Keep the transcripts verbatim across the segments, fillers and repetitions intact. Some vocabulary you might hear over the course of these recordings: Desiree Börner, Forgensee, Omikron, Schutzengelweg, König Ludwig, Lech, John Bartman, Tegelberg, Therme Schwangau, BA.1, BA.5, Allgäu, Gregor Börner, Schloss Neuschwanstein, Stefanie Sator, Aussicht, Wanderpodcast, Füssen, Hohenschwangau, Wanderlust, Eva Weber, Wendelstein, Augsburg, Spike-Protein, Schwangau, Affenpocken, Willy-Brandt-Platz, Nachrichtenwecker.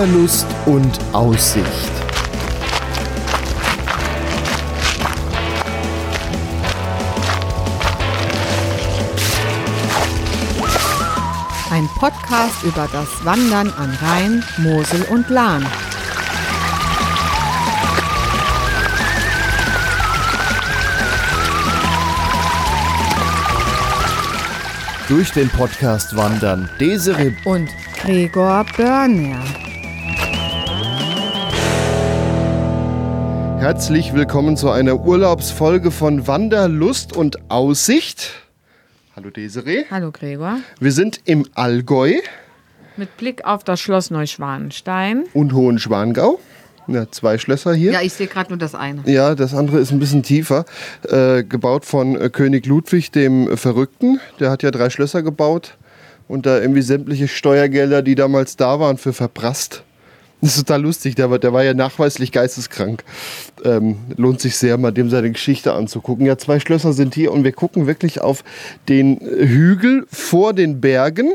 Wanderlust und Aussicht. Ein Podcast über das Wandern an Rhein, Mosel und Lahn. Durch den Podcast wandern Desiree und Gregor Börner. Herzlich willkommen zu einer Urlaubsfolge von Wanderlust und Aussicht. Hallo Desiree. Hallo Gregor. Wir sind im Allgäu. Mit Blick auf das Schloss Neuschwanstein. Und Hohenschwangau. Ja, zwei Schlösser hier. Ja, ich sehe gerade nur das eine. Ja, das andere ist ein bisschen tiefer. Äh, gebaut von äh, König Ludwig, dem Verrückten. Der hat ja drei Schlösser gebaut und da irgendwie sämtliche Steuergelder, die damals da waren, für verprasst. Das ist total lustig, der war, der war ja nachweislich geisteskrank. Ähm, lohnt sich sehr, mal dem seine Geschichte anzugucken. Ja, zwei Schlösser sind hier und wir gucken wirklich auf den Hügel vor den Bergen,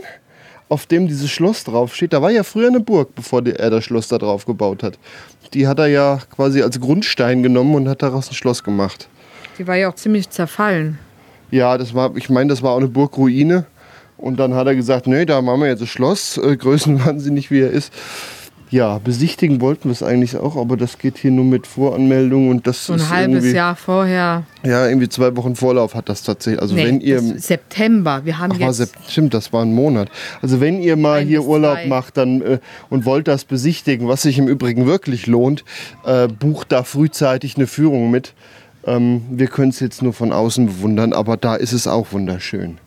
auf dem dieses Schloss draufsteht. Da war ja früher eine Burg, bevor er das Schloss da drauf gebaut hat. Die hat er ja quasi als Grundstein genommen und hat daraus ein Schloss gemacht. Die war ja auch ziemlich zerfallen. Ja, das war, ich meine, das war auch eine Burgruine. Und dann hat er gesagt, nee, da machen wir jetzt ein Schloss, äh, größenwahnsinnig wie er ist. Ja, besichtigen wollten wir es eigentlich auch, aber das geht hier nur mit Voranmeldung und das so ein ist halbes Jahr vorher. Ja, irgendwie zwei Wochen Vorlauf hat das tatsächlich. Also nee, wenn ihr September, wir haben ach, jetzt Sept, stimmt, das war ein Monat. Also wenn ihr mal hier Urlaub zwei. macht, dann äh, und wollt das besichtigen, was sich im Übrigen wirklich lohnt, äh, bucht da frühzeitig eine Führung mit. Ähm, wir können es jetzt nur von außen bewundern, aber da ist es auch wunderschön.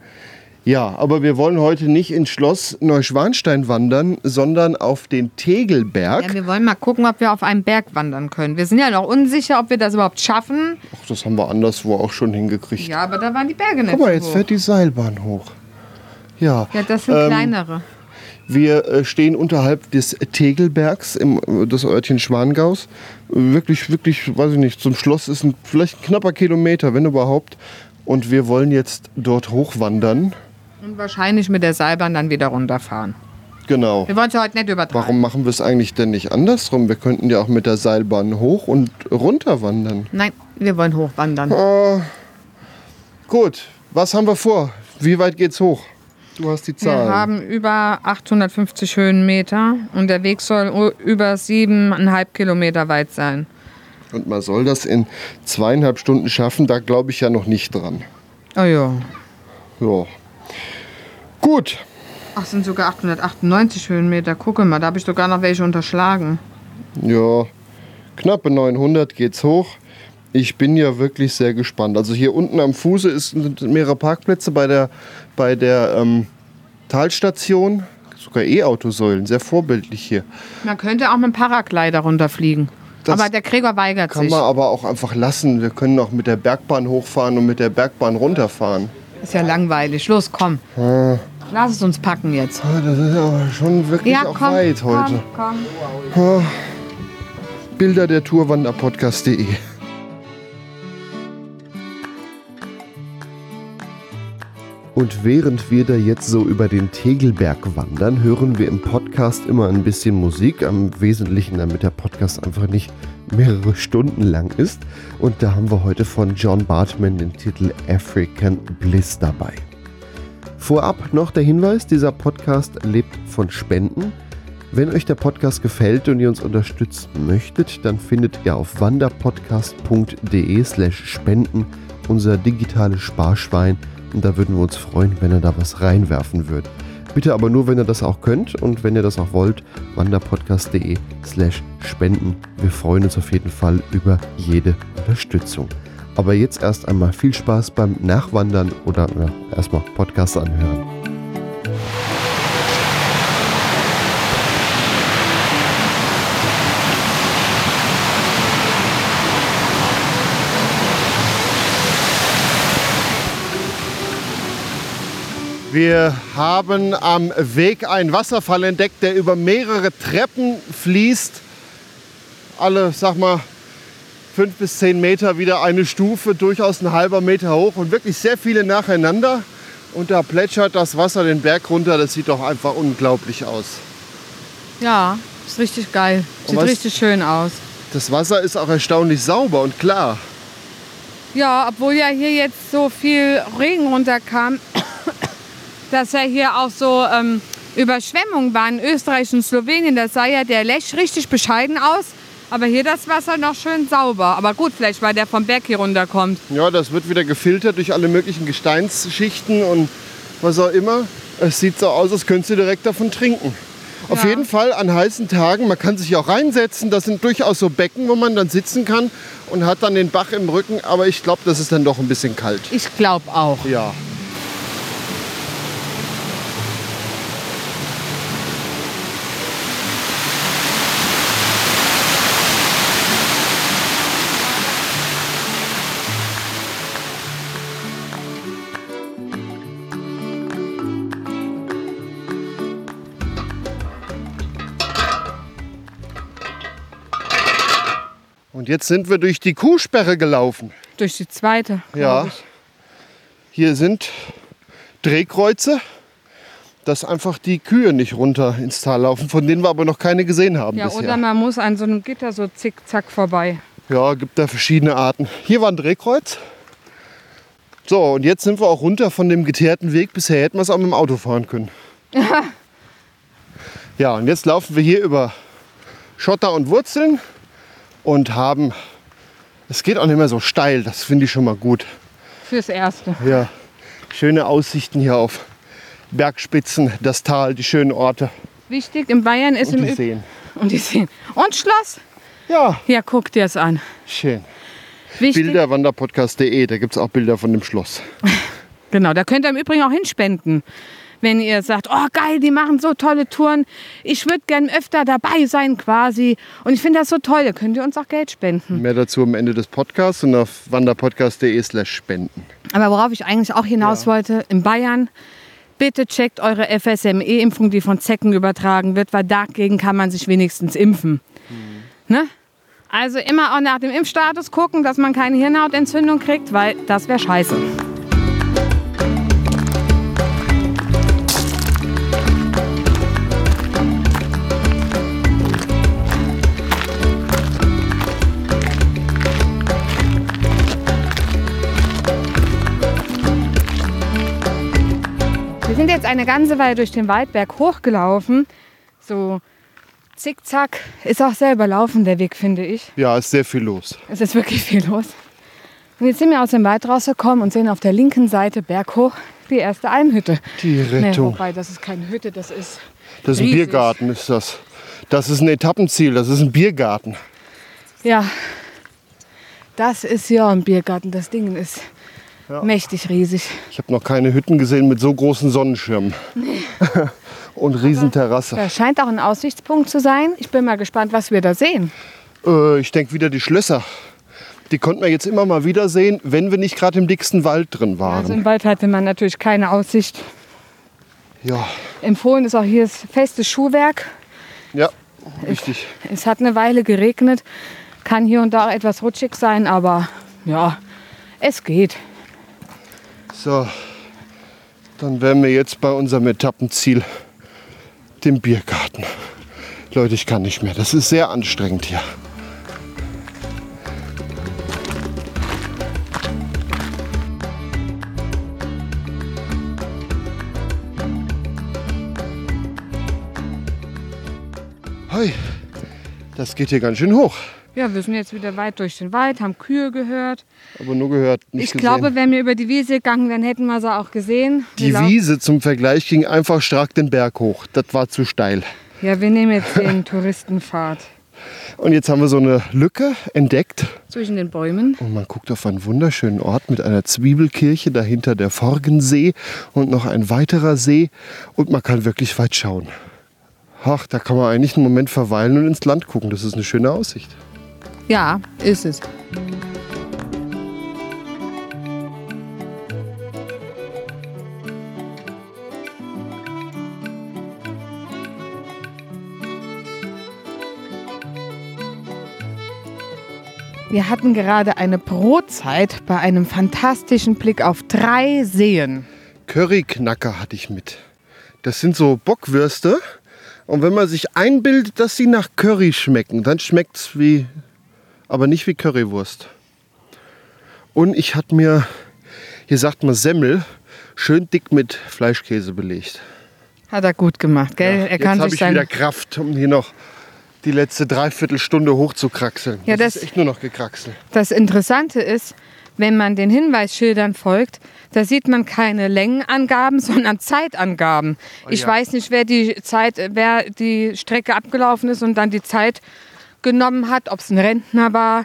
Ja, aber wir wollen heute nicht ins Schloss Neuschwanstein wandern, sondern auf den Tegelberg. Ja, wir wollen mal gucken, ob wir auf einen Berg wandern können. Wir sind ja noch unsicher, ob wir das überhaupt schaffen. Ach, das haben wir anderswo auch schon hingekriegt. Ja, aber da waren die Berge nicht. Guck mal, jetzt hoch. Fährt die Seilbahn hoch. Ja, ja das sind ähm, kleinere. Wir stehen unterhalb des Tegelbergs, im, das Örtchen Schwangaus. Wirklich, wirklich, weiß ich nicht, zum Schloss ist ein, vielleicht ein knapper Kilometer, wenn überhaupt. Und wir wollen jetzt dort hochwandern. Und wahrscheinlich mit der Seilbahn dann wieder runterfahren. Genau. Wir wollen es ja heute nicht übertreiben. Warum machen wir es eigentlich denn nicht andersrum? Wir könnten ja auch mit der Seilbahn hoch und runter wandern. Nein, wir wollen hochwandern. Äh, gut, was haben wir vor? Wie weit geht's hoch? Du hast die Zahlen. Wir haben über achthundertfünfzig Höhenmeter und der Weg soll über siebeneinhalb Kilometer weit sein. Und man soll das in zweieinhalb Stunden schaffen, da glaube ich ja noch nicht dran. Ah ja. Ja. Gut. Ach, sind sogar achthundertachtundneunzig Höhenmeter. Gucke mal, da habe ich sogar noch welche unterschlagen. Ja, knappe neunhundert geht's hoch. Ich bin ja wirklich sehr gespannt. Also hier unten am Fuße ist, sind mehrere Parkplätze bei der, bei der ähm, Talstation. Sogar E-Autosäulen, sehr vorbildlich hier. Man könnte auch mit dem Paraglider runterfliegen. Das aber der Gregor weigert sich. Kann man aber auch einfach lassen. Wir können auch mit der Bergbahn hochfahren und mit der Bergbahn runterfahren. Ist ja langweilig. Los, komm. Ja. Lass es uns packen jetzt. Das ist aber schon wirklich ja, auch komm, weit komm, heute. Komm, komm. Ja. Bilder der Tourwanderpodcast.de. Und während wir da jetzt so über den Tegelberg wandern, hören wir im Podcast immer ein bisschen Musik. Am Wesentlichen, damit der Podcast einfach nicht mehrere Stunden lang ist. Und da haben wir heute von John Bartman den Titel African Bliss dabei. Vorab noch der Hinweis, dieser Podcast lebt von Spenden. Wenn euch der Podcast gefällt und ihr uns unterstützen möchtet, dann findet ihr auf wanderpodcast.de slash spenden unser digitales Sparschwein. Und da würden wir uns freuen, wenn ihr da was reinwerfen würdet. Bitte aber nur, wenn ihr das auch könnt und wenn ihr das auch wollt, wanderpodcast.de slash spenden. Wir freuen uns auf jeden Fall über jede Unterstützung. Aber jetzt erst einmal viel Spaß beim Nachwandern oder ja, erstmal Podcast anhören. Wir haben am Weg einen Wasserfall entdeckt, der über mehrere Treppen fließt. Alle, sag mal, fünf bis zehn Meter wieder eine Stufe, durchaus ein halber Meter hoch und wirklich sehr viele nacheinander. Und da plätschert das Wasser den Berg runter. Das sieht doch einfach unglaublich aus. Ja, Ist richtig geil. Sieht richtig schön aus. Das Wasser ist auch erstaunlich sauber und klar. Ja, obwohl ja hier jetzt so viel Regen runterkam, dass ja hier auch so ähm, Überschwemmungen waren in Österreich und Slowenien. Da sah ja der Lech richtig bescheiden aus. Aber hier das Wasser noch schön sauber. Aber gut, vielleicht weil der vom Berg hier runterkommt. Ja, das wird wieder gefiltert durch alle möglichen Gesteinsschichten und was auch immer. Es sieht so aus, als könntest du direkt davon trinken. Ja. Auf jeden Fall an heißen Tagen, man kann sich auch reinsetzen. Das sind durchaus so Becken, wo man dann sitzen kann und hat dann den Bach im Rücken. Aber ich glaube, das ist dann doch ein bisschen kalt. Ich glaube auch. Ja. Jetzt sind wir durch die Kuhsperre gelaufen. Durch die zweite, ja. Ich. Hier sind Drehkreuze, dass einfach die Kühe nicht runter ins Tal laufen, von denen wir aber noch keine gesehen haben. Ja, bisher. Oder man muss an so einem Gitter so zickzack vorbei. Ja, gibt da verschiedene Arten. Hier war ein Drehkreuz. So, und jetzt sind wir auch runter von dem geteerten Weg. Bisher hätten wir es auch mit dem Auto fahren können. Ja, und jetzt laufen wir hier über Schotter und Wurzeln. Und haben, es geht auch nicht mehr so steil, das finde ich schon mal gut. Fürs Erste. Ja, schöne Aussichten hier auf Bergspitzen, das Tal, die schönen Orte. Wichtig in Bayern ist im Übrigen. Und die Seen. Und Schloss. Ja. Ja, guck dir es an. Schön. Bilderwanderpodcast punkt de, da gibt es auch Bilder von dem Schloss. Genau, da könnt ihr im Übrigen auch hinspenden. Wenn ihr sagt, oh geil, die machen so tolle Touren, ich würde gern öfter dabei sein quasi und ich finde das so toll, da könnt ihr uns auch Geld spenden. Mehr dazu am Ende des Podcasts und auf wanderpodcast punkt de slash spenden. Aber worauf ich eigentlich auch hinaus ja. wollte, in Bayern, bitte checkt eure F S M E-Impfung, die von Zecken übertragen wird, weil dagegen kann man sich wenigstens impfen. Mhm. Ne? Also immer auch nach dem Impfstatus gucken, dass man keine Hirnhautentzündung kriegt, weil das wäre scheiße. Wir sind jetzt eine ganze Weile durch den Waldberg hochgelaufen. So zickzack. Ist auch sehr überlaufen der Weg, finde ich. Ja, ist sehr viel los. Es ist wirklich viel los. Und jetzt sind wir aus dem Wald rausgekommen und sehen auf der linken Seite berghoch die erste Almhütte. Die Rettung. Nee, wobei, das ist keine Hütte, das ist Das ist riesig. Ein Biergarten, ist das. Das ist ein Etappenziel, das ist ein Biergarten. Ja, das ist ja ein Biergarten. Das Ding ist... Ja. Mächtig riesig. Ich habe noch keine Hütten gesehen mit so großen Sonnenschirmen. Nee. Und Riesenterrasse. Das scheint auch ein Aussichtspunkt zu sein. Ich bin mal gespannt, was wir da sehen. Äh, ich denke wieder die Schlösser. Die konnten wir jetzt immer mal wieder sehen, wenn wir nicht gerade im dicksten Wald drin waren. Also im Wald hatte man natürlich keine Aussicht. Ja. Empfohlen ist auch hier das feste Schuhwerk. Ja, richtig. Es, es hat eine Weile geregnet. Kann hier und da etwas rutschig sein, aber ja, es geht. So, dann wären wir jetzt bei unserem Etappenziel, dem Biergarten. Leute, ich kann nicht mehr. Das ist sehr anstrengend hier. Hoi, das geht hier ganz schön hoch. Ja, wir sind jetzt wieder weit durch den Wald, haben Kühe gehört. Aber nur gehört, nicht gesehen. Ich glaube, wenn wir über die Wiese gegangen wären, hätten wir sie auch gesehen. Die Wiese zum Vergleich ging einfach stark den Berg hoch. Das war zu steil. Ja, wir nehmen jetzt den Touristenpfad. Und jetzt haben wir so eine Lücke entdeckt. Zwischen den Bäumen. Und man guckt auf einen wunderschönen Ort mit einer Zwiebelkirche. Dahinter der Forgensee und noch ein weiterer See. Und man kann wirklich weit schauen. Ach, da kann man eigentlich einen Moment verweilen und ins Land gucken. Das ist eine schöne Aussicht. Ja, ist es. Wir hatten gerade eine Brotzeit bei einem fantastischen Blick auf drei Seen. Curryknacker hatte ich mit. Das sind so Bockwürste. Und wenn man sich einbildet, dass sie nach Curry schmecken, dann schmeckt es wie, aber nicht wie Currywurst. Und ich hatte mir, hier sagt man Semmel, schön dick mit Fleischkäse belegt. Hat er gut gemacht, gell? Ja, er kann jetzt habe ich wieder Kraft, um hier noch die letzte Dreiviertelstunde hochzukraxeln. Ja, das, das ist echt nur noch gekraxelt. Das Interessante ist, wenn man den Hinweisschildern folgt, da sieht man keine Längenangaben, sondern Zeitangaben. Oh ja. Ich weiß nicht, wer die Zeit, wer die Strecke abgelaufen ist und dann die Zeit genommen hat, ob es ein Rentner war,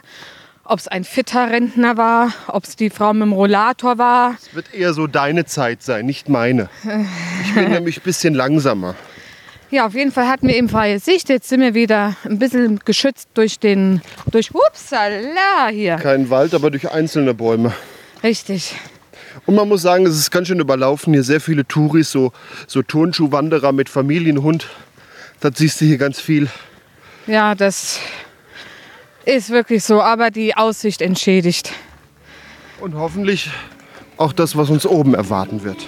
ob es ein fitter Rentner war, ob es die Frau mit dem Rollator war. Es wird eher so deine Zeit sein, nicht meine. Ich bin nämlich ein bisschen langsamer. Ja, auf jeden Fall hatten wir eben freie Sicht. Jetzt sind wir wieder ein bisschen geschützt durch den, durch Upsala hier. Kein Wald, aber durch einzelne Bäume. Richtig. Und man muss sagen, es ist ganz schön überlaufen hier. Sehr viele Touris, so, so Turnschuhwanderer mit Familienhund. Das siehst du hier ganz viel. Ja, das ist wirklich so. Aber die Aussicht entschädigt. Und hoffentlich auch das, was uns oben erwarten wird.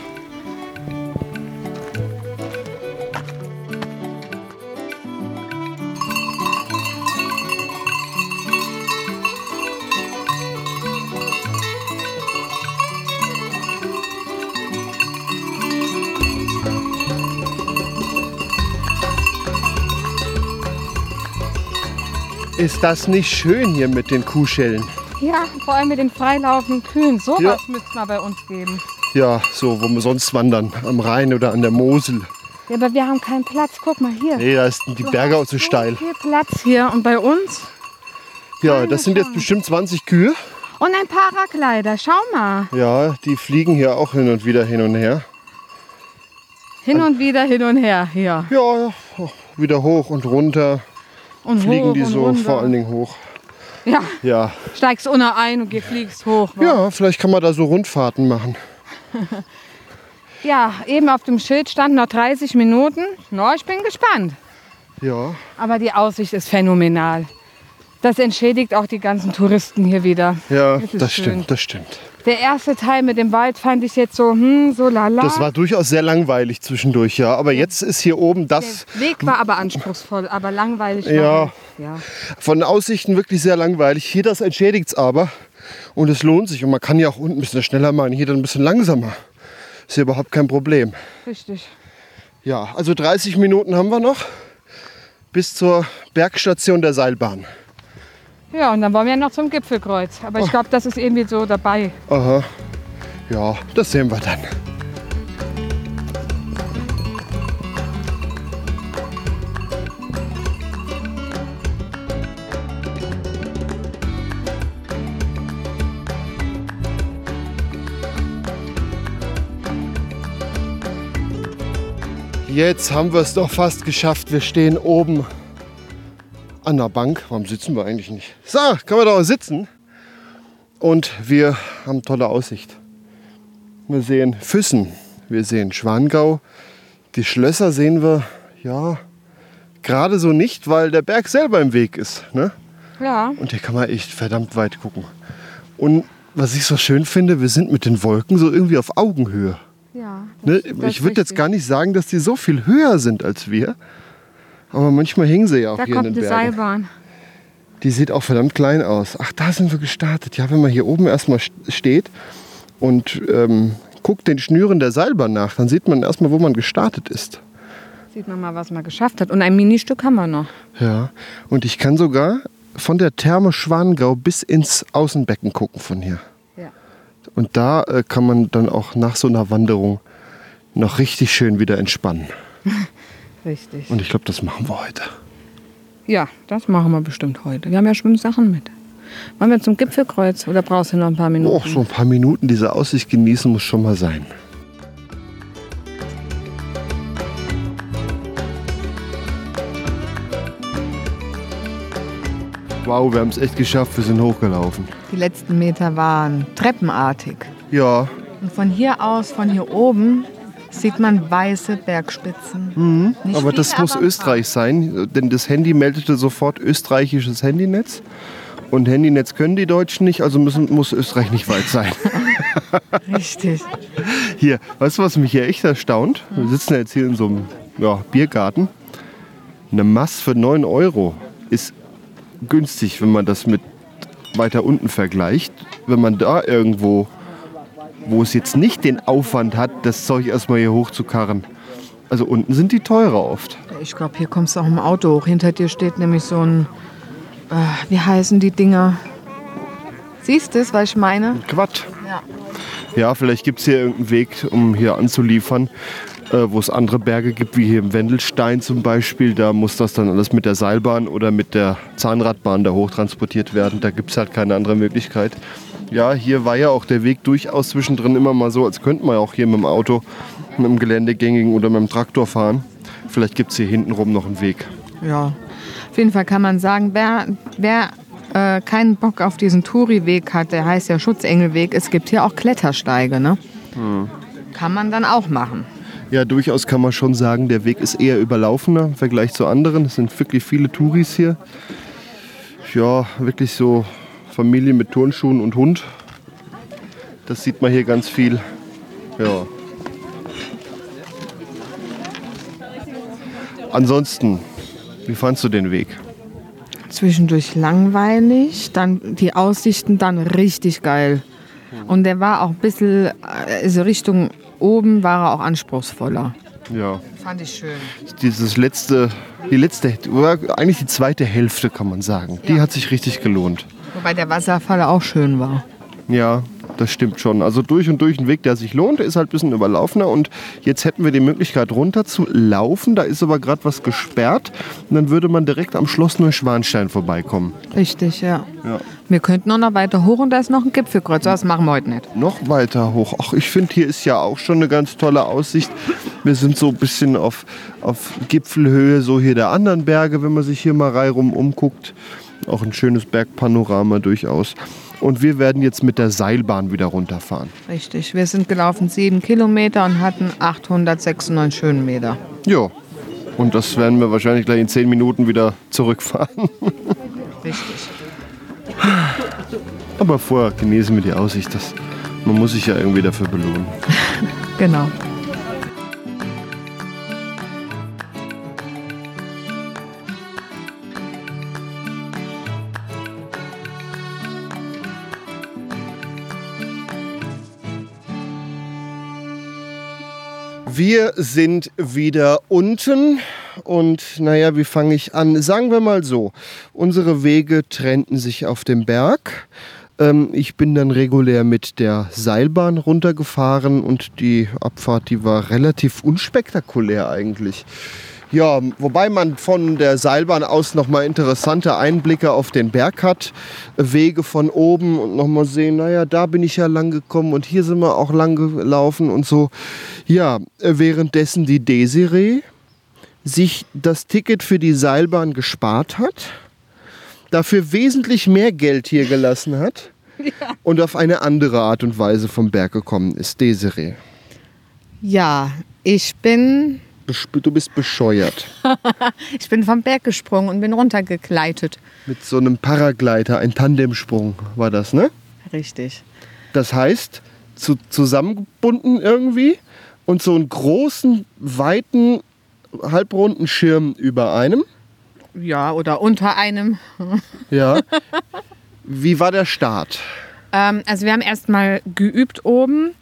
Ist das nicht schön hier mit den Kuhschellen? Ja, vor allem mit den freilaufenden Kühen. So ja. Was müsste es mal bei uns geben. Ja, so, wo wir sonst wandern. Am Rhein oder an der Mosel. Ja, aber wir haben keinen Platz. Guck mal hier. Nee, da ist die du Berge auch so steil. Viel Platz hier. Und bei uns? Ja, das sind jetzt bestimmt zwanzig Kühe. Und ein Paraglider. Schau mal. Ja, die fliegen hier auch hin und wieder hin und her. Hin und wieder hin und her hier. Ja, wieder hoch und runter. Und fliegen die so runter. Vor allen Dingen hoch. Ja, ja. Steigst ohne ein und fliegst hoch. Wa? Ja, vielleicht kann man da so Rundfahrten machen. Ja, eben auf dem Schild stand noch dreißig Minuten. No, ich bin gespannt. Ja. Aber die Aussicht ist phänomenal. Das entschädigt auch die ganzen Touristen hier wieder. Ja, das, das stimmt, das stimmt. Der erste Teil mit dem Wald fand ich jetzt so, hm, so lala. Das war durchaus sehr langweilig zwischendurch, ja. Aber jetzt ist hier oben das... Der Weg war aber anspruchsvoll, aber langweilig. Ja. ja, von Aussichten wirklich sehr langweilig. Hier das entschädigt es aber und es lohnt sich. Und man kann ja auch unten ein bisschen schneller machen, hier dann ein bisschen langsamer. Ist hier überhaupt kein Problem. Richtig. Ja, also dreißig Minuten haben wir noch bis zur Bergstation der Seilbahn. Ja, und dann wollen wir noch zum Gipfelkreuz. Aber ich glaube, das ist irgendwie so dabei. Aha. Ja, das sehen wir dann. Jetzt haben wir es doch fast geschafft. Wir stehen oben an der Bank. Warum sitzen wir eigentlich nicht? So, können wir doch sitzen. Und wir haben tolle Aussicht. Wir sehen Füssen, wir sehen Schwangau. Die Schlösser sehen wir, ja, gerade so nicht, weil der Berg selber im Weg ist. Ne? Ja. Und hier kann man echt verdammt weit gucken. Und was ich so schön finde, wir sind mit den Wolken so irgendwie auf Augenhöhe. Ja. Das, ne? Das ich würde jetzt gar nicht sagen, dass die so viel höher sind als wir. Aber manchmal hingen sie ja auch da hier in den Bergen. Da kommt die Seilbahn. Die sieht auch verdammt klein aus. Ach, da sind wir gestartet. Ja, wenn man hier oben erstmal steht und ähm, guckt den Schnüren der Seilbahn nach, dann sieht man erstmal, wo man gestartet ist. Sieht man mal, was man geschafft hat. Und ein Ministück haben wir noch. Ja, und ich kann sogar von der Therme Schwangau bis ins Außenbecken gucken von hier. Ja. Und da äh, kann man dann auch nach so einer Wanderung noch richtig schön wieder entspannen. Richtig. Und ich glaube, das machen wir heute. Ja, das machen wir bestimmt heute. Wir haben ja Schwimmsachen mit. Wollen wir zum Gipfelkreuz oder brauchst du noch ein paar Minuten? Oh, so ein paar Minuten diese Aussicht genießen muss schon mal sein. Wow, wir haben es echt geschafft. Wir sind hochgelaufen. Die letzten Meter waren treppenartig. Ja. Und von hier aus, von hier oben... sieht man weiße Bergspitzen. Mhm, aber viel, das muss aber Österreich sein, denn das Handy meldete sofort österreichisches Handynetz. Und Handynetz können die Deutschen nicht, also müssen, muss Österreich nicht weit sein. Richtig. Hier, weißt du, was mich hier echt erstaunt? Wir sitzen jetzt hier in so einem ja, Biergarten. Eine Maß für neun Euro ist günstig, wenn man das mit weiter unten vergleicht. Wenn man da irgendwo, wo es jetzt nicht den Aufwand hat, das Zeug erstmal hier hochzukarren. Also unten sind die teurer oft. Ich glaube, hier kommst du auch im Auto hoch. Hinter dir steht nämlich so ein, äh, wie heißen die Dinger? Siehst du es, was ich meine? Quatsch. Ja, ja, vielleicht gibt es hier irgendeinen Weg, um hier anzuliefern, äh, wo es andere Berge gibt, wie hier im Wendelstein zum Beispiel. Da muss das dann alles mit der Seilbahn oder mit der Zahnradbahn da hochtransportiert werden. Da gibt es halt keine andere Möglichkeit. Ja, hier war ja auch der Weg durchaus zwischendrin immer mal so, als könnte man auch hier mit dem Auto, mit dem Geländegängigen oder mit dem Traktor fahren. Vielleicht gibt es hier hintenrum noch einen Weg. Ja, auf jeden Fall kann man sagen, wer, wer äh, keinen Bock auf diesen Touri-Weg hat, der heißt ja Schutzengelweg, es gibt hier auch Klettersteige, ne? Hm. Kann man dann auch machen. Ja, durchaus kann man schon sagen, der Weg ist eher überlaufener im Vergleich zu anderen. Es sind wirklich viele Touris hier. Ja, wirklich so Familie mit Turnschuhen und Hund. Das sieht man hier ganz viel. Ja. Ansonsten, wie fandst du den Weg? Zwischendurch langweilig, dann die Aussichten dann richtig geil. Und der war auch ein bisschen, also Richtung oben war er auch anspruchsvoller. Ja. Fand ich schön. Dieses letzte, die letzte, eigentlich die zweite Hälfte kann man sagen, ja. Die hat sich richtig gelohnt. Wobei der Wasserfall auch schön war. Ja, das stimmt schon. Also durch und durch ein Weg, der sich lohnt, ist halt ein bisschen überlaufener. Und jetzt hätten wir die Möglichkeit, runter zu laufen. Da ist aber gerade was gesperrt. Und dann würde man direkt am Schloss Neuschwanstein vorbeikommen. Richtig, ja. ja. Wir könnten auch noch weiter hoch und da ist noch ein Gipfelkreuz. Das machen wir heute nicht. Noch weiter hoch. Ach, ich finde, hier ist ja auch schon eine ganz tolle Aussicht. Wir sind so ein bisschen auf, auf Gipfelhöhe, so hier der anderen Berge, wenn man sich hier mal reihum umguckt. Auch ein schönes Bergpanorama durchaus. Und wir werden jetzt mit der Seilbahn wieder runterfahren. Richtig, wir sind gelaufen sieben Kilometer und hatten achthundertsechsundneunzig Höhenmeter. Ja, und das werden wir wahrscheinlich gleich in zehn Minuten wieder zurückfahren. Richtig. Aber vorher genießen wir die Aussicht. Das, man muss sich ja irgendwie dafür belohnen. Genau. Wir sind wieder unten und naja, wie fange ich an? Sagen wir mal so, unsere Wege trennten sich auf dem Berg. Ähm, ich bin dann regulär mit der Seilbahn runtergefahren und die Abfahrt, die war relativ unspektakulär eigentlich. Ja, wobei man von der Seilbahn aus nochmal interessante Einblicke auf den Berg hat. Wege von oben und nochmal sehen, naja, da bin ich ja lang gekommen und hier sind wir auch lang gelaufen und so. Ja, währenddessen die Desiree sich das Ticket für die Seilbahn gespart hat, dafür wesentlich mehr Geld hier gelassen hat und auf eine andere Art und Weise vom Berg gekommen ist. Desiree. Ja, ich bin... Du bist bescheuert. Ich bin vom Berg gesprungen und bin runtergegleitet. Mit so einem Paragleiter, ein Tandemsprung war das, ne? Richtig. Das heißt, zu, zusammengebunden irgendwie und so einen großen, weiten, halbrunden Schirm über einem. Ja, oder unter einem. Ja. Wie war der Start? Ähm, also wir haben erst mal geübt oben.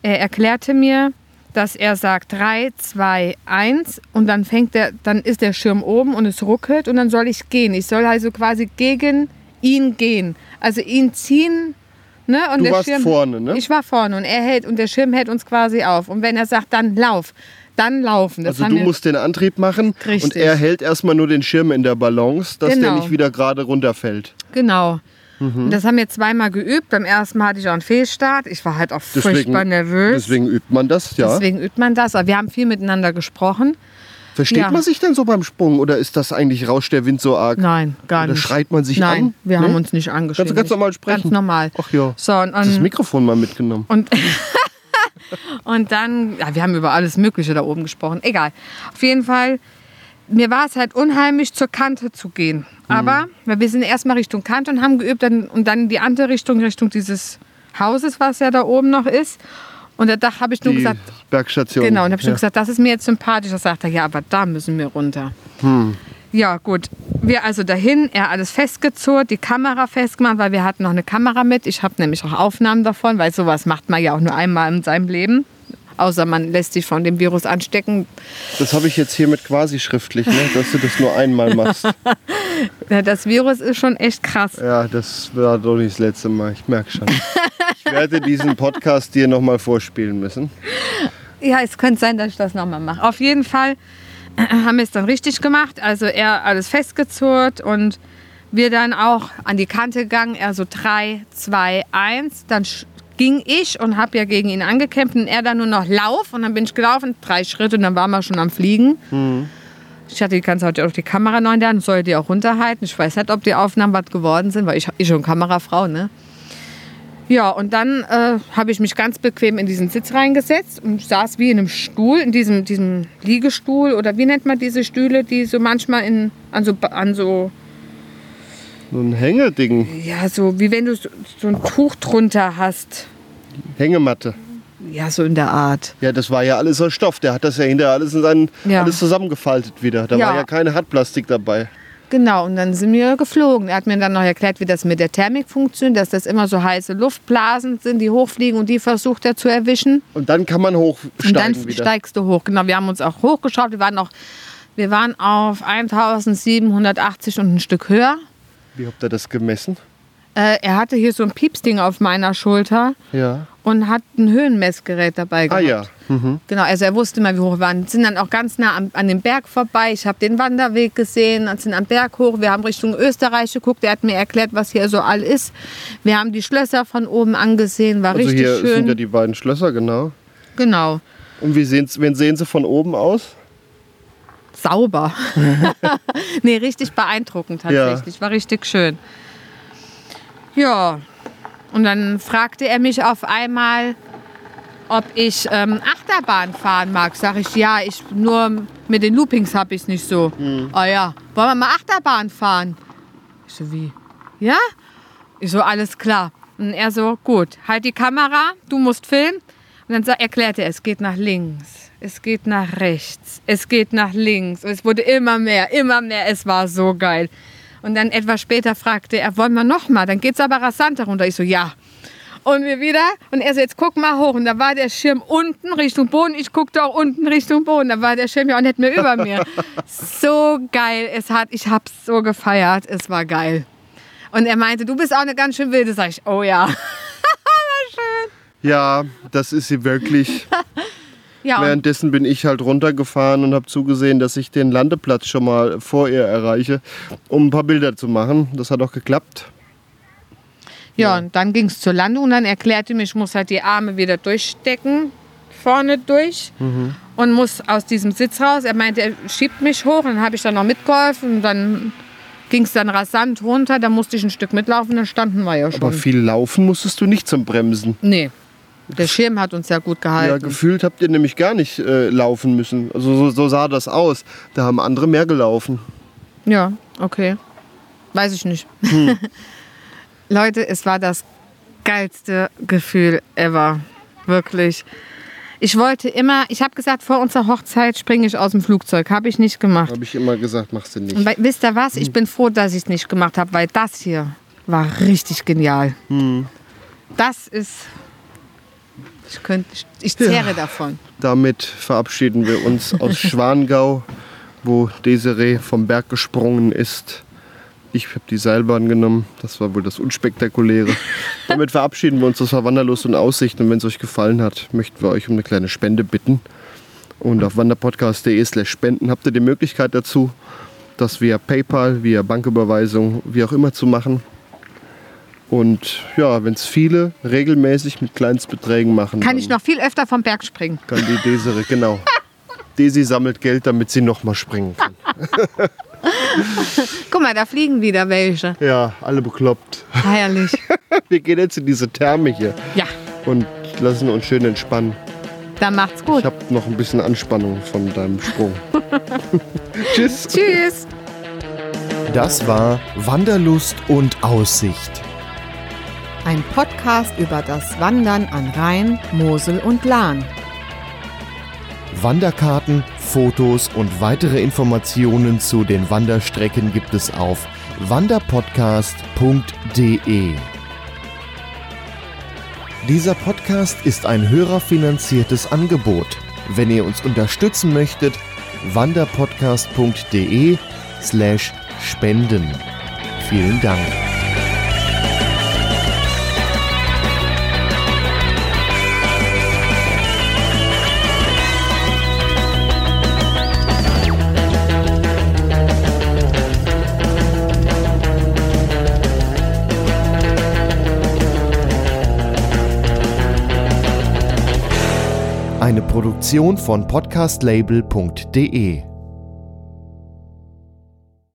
Er erklärte mir, dass er sagt drei, zwei, eins und dann fängt der, dann ist der Schirm oben und es ruckelt und dann soll ich gehen. Ich soll also quasi gegen ihn gehen, also ihn ziehen. Ne? Und du warst Schirm, vorne, ne? Ich war vorne und er hält und der Schirm hält uns quasi auf. Und wenn er sagt, dann lauf, dann laufen. Das also du musst den Antrieb machen. Richtig. Und er hält erstmal nur den Schirm in der Balance, dass genau. Der nicht wieder gerade runterfällt. Genau. Mhm. Das haben wir zweimal geübt. Beim ersten Mal hatte ich auch einen Fehlstart. Ich war halt auch deswegen, furchtbar nervös. Deswegen übt man das, ja. Deswegen übt man das. Aber wir haben viel miteinander gesprochen. Versteht ja. man sich denn so beim Sprung? Oder ist das eigentlich, rauscht der Wind so arg? Nein, gar nicht. Oder schreit man sich Nein, an? Nein, wir hm? haben uns nicht angeschrien. Kannst du ganz normal sprechen? Ganz normal. Ach ja, so, und, und, das Mikrofon mal mitgenommen. Und, und dann, ja, wir haben über alles Mögliche da oben gesprochen. Egal. Auf jeden Fall. Mir war es halt unheimlich, zur Kante zu gehen. Aber mhm. wir sind erstmal Richtung Kante und haben geübt dann, und dann die andere Richtung, Richtung dieses Hauses, was ja da oben noch ist. Und da habe ich nur die gesagt... Bergstation. Genau, und habe ich ja. nur gesagt, das ist mir jetzt sympathisch. Da sagt er, ja, aber da müssen wir runter. Mhm. ja gut, wir also dahin, er alles festgezurrt, die Kamera festgemacht, weil wir hatten noch eine Kamera mit. Ich habe nämlich auch Aufnahmen davon, weil sowas macht man ja auch nur einmal in seinem Leben. Außer man lässt sich von dem Virus anstecken. Das habe ich jetzt hiermit quasi schriftlich, ne? Dass du das nur einmal machst. Ja, das Virus ist schon echt krass. Ja, das war doch nicht das letzte Mal, ich merke schon. Ich werde diesen Podcast dir nochmal vorspielen müssen. Ja, es könnte sein, dass ich das nochmal mache. Auf jeden Fall haben wir es dann richtig gemacht. Also er alles festgezurrt und wir dann auch an die Kante gegangen. Er so drei, zwei, eins, dann ging ich und habe ja gegen ihn angekämpft und er dann nur noch Lauf und dann bin ich gelaufen, drei Schritte und dann waren wir schon am Fliegen. Mhm. Ich hatte die ganze Zeit auf die Kamera neu da und sollte die auch runterhalten. Ich weiß nicht, ob die Aufnahmen was geworden sind, weil ich, ich schon Kamerafrau, ne? Ja, und dann äh, habe ich mich ganz bequem in diesen Sitz reingesetzt und saß wie in einem Stuhl, in diesem, diesem Liegestuhl oder wie nennt man diese Stühle, die so manchmal in, an so... An so So ein Hängeding. Ja, so wie wenn du so ein Tuch drunter hast. Hängematte. Ja, so in der Art. Ja, das war ja alles aus Stoff. Der hat das ja hinterher alles in seinen, ja. alles zusammengefaltet wieder. Da ja. war ja keine Hartplastik dabei. Genau, und dann sind wir geflogen. Er hat mir dann noch erklärt, wie das mit der Thermik funktioniert, dass das immer so heiße Luftblasen sind, die hochfliegen und die versucht er zu erwischen. Und dann kann man hochsteigen wieder. Und dann wieder. steigst du hoch. Genau, wir haben uns auch hochgeschraubt. Wir waren, auch, wir waren auf eintausendsiebenhundertachtzig und ein Stück höher. Wie habt ihr das gemessen? Äh, er hatte hier so ein Piepsding auf meiner Schulter ja. und hat ein Höhenmessgerät dabei gehabt. Ah ja. Mhm. Genau, also er wusste mal, wie hoch wir waren. Wir sind dann auch ganz nah an, an dem Berg vorbei. Ich habe den Wanderweg gesehen, dann sind am Berg hoch. Wir haben Richtung Österreich geguckt. Er hat mir erklärt, was hier so all ist. Wir haben die Schlösser von oben angesehen, war also richtig schön. Also hier sind ja die beiden Schlösser, genau. Genau. Und wie sehen, wen sehen sie von oben aus? Sauber. Nee, richtig beeindruckend tatsächlich. Ja. War richtig schön. Ja, und dann fragte er mich auf einmal, ob ich ähm, Achterbahn fahren mag. Sag ich, ja, ich nur mit den Loopings habe ich es nicht so. Mhm. Oh ja, wollen wir mal Achterbahn fahren? Ich so, wie? Ja? Ich so, alles klar. Und er so, gut, halt die Kamera, du musst filmen. Und dann erklärte er, es geht nach links. Es geht nach rechts, es geht nach links. Und es wurde immer mehr, immer mehr. Es war so geil. Und dann etwas später fragte er, wollen wir noch mal? Dann geht's aber rasanter runter. Ich so, ja. Und wir wieder. Und er so, jetzt guck mal hoch. Und da war der Schirm unten Richtung Boden. Ich guckte auch unten Richtung Boden. Da war der Schirm ja auch nicht mehr über mir. So geil. Es hat, ich hab's so gefeiert. Es war geil. Und er meinte, du bist auch eine ganz schön wilde. Sag ich, oh ja. Schön. Ja, das ist sie wirklich. Ja, währenddessen bin ich halt runtergefahren und habe zugesehen, dass ich den Landeplatz schon mal vor ihr erreiche, um ein paar Bilder zu machen. Das hat auch geklappt. Ja, ja. Und dann ging es zur Landung und dann erklärte mir, ich muss halt die Arme wieder durchstecken, vorne durch mhm. und muss aus diesem Sitz raus. Er meinte, er schiebt mich hoch und dann habe ich dann noch mitgeholfen und dann ging es dann rasant runter. Da musste ich ein Stück mitlaufen, dann standen wir ja schon. Aber viel laufen musstest du nicht zum Bremsen. Nee. Der Schirm hat uns ja gut gehalten. Ja, gefühlt habt ihr nämlich gar nicht äh, laufen müssen. Also so, so sah das aus. Da haben andere mehr gelaufen. Ja, okay. Weiß ich nicht. Hm. Leute, es war das geilste Gefühl ever. Wirklich. Ich wollte immer, ich habe gesagt, vor unserer Hochzeit springe ich aus dem Flugzeug. Habe ich nicht gemacht. Habe ich immer gesagt, machst du nicht. Und wisst ihr was? Hm. Ich bin froh, dass ich es nicht gemacht habe, weil das hier war richtig genial. Hm. Das ist... Ich, könnte, ich zehre ja. davon. Damit verabschieden wir uns aus Schwangau, wo Desiree vom Berg gesprungen ist. Ich habe die Seilbahn genommen. Das war wohl das Unspektakuläre. Damit verabschieden wir uns aus Wanderlust und Aussicht. Und wenn es euch gefallen hat, möchten wir euch um eine kleine Spende bitten. Und auf wanderpodcast.de slash spenden habt ihr die Möglichkeit dazu, das via PayPal, via Banküberweisung, wie auch immer zu machen. Und ja, wenn es viele regelmäßig mit Kleinstbeträgen machen. Kann ich noch viel öfter vom Berg springen. Kann die Desiree, genau. Desi sammelt Geld, damit sie noch mal springen kann. Guck mal, da fliegen wieder welche. Ja, alle bekloppt. Herrlich. Wir gehen jetzt in diese Therme hier. Ja. Und lassen uns schön entspannen. Dann macht's gut. Ich hab noch ein bisschen Anspannung von deinem Sprung. Tschüss. Tschüss. Das war Wanderlust und Aussicht. Ein Podcast über das Wandern an Rhein, Mosel und Lahn. Wanderkarten Fotos und weitere Informationen zu den Wanderstrecken gibt es auf wanderpodcast punkt de. Dieser Podcast ist ein hörerfinanziertes Angebot. Wenn ihr uns unterstützen möchtet, wanderpodcast.de slash spenden. Vielen Dank. Eine Produktion von podcastlabel punkt de.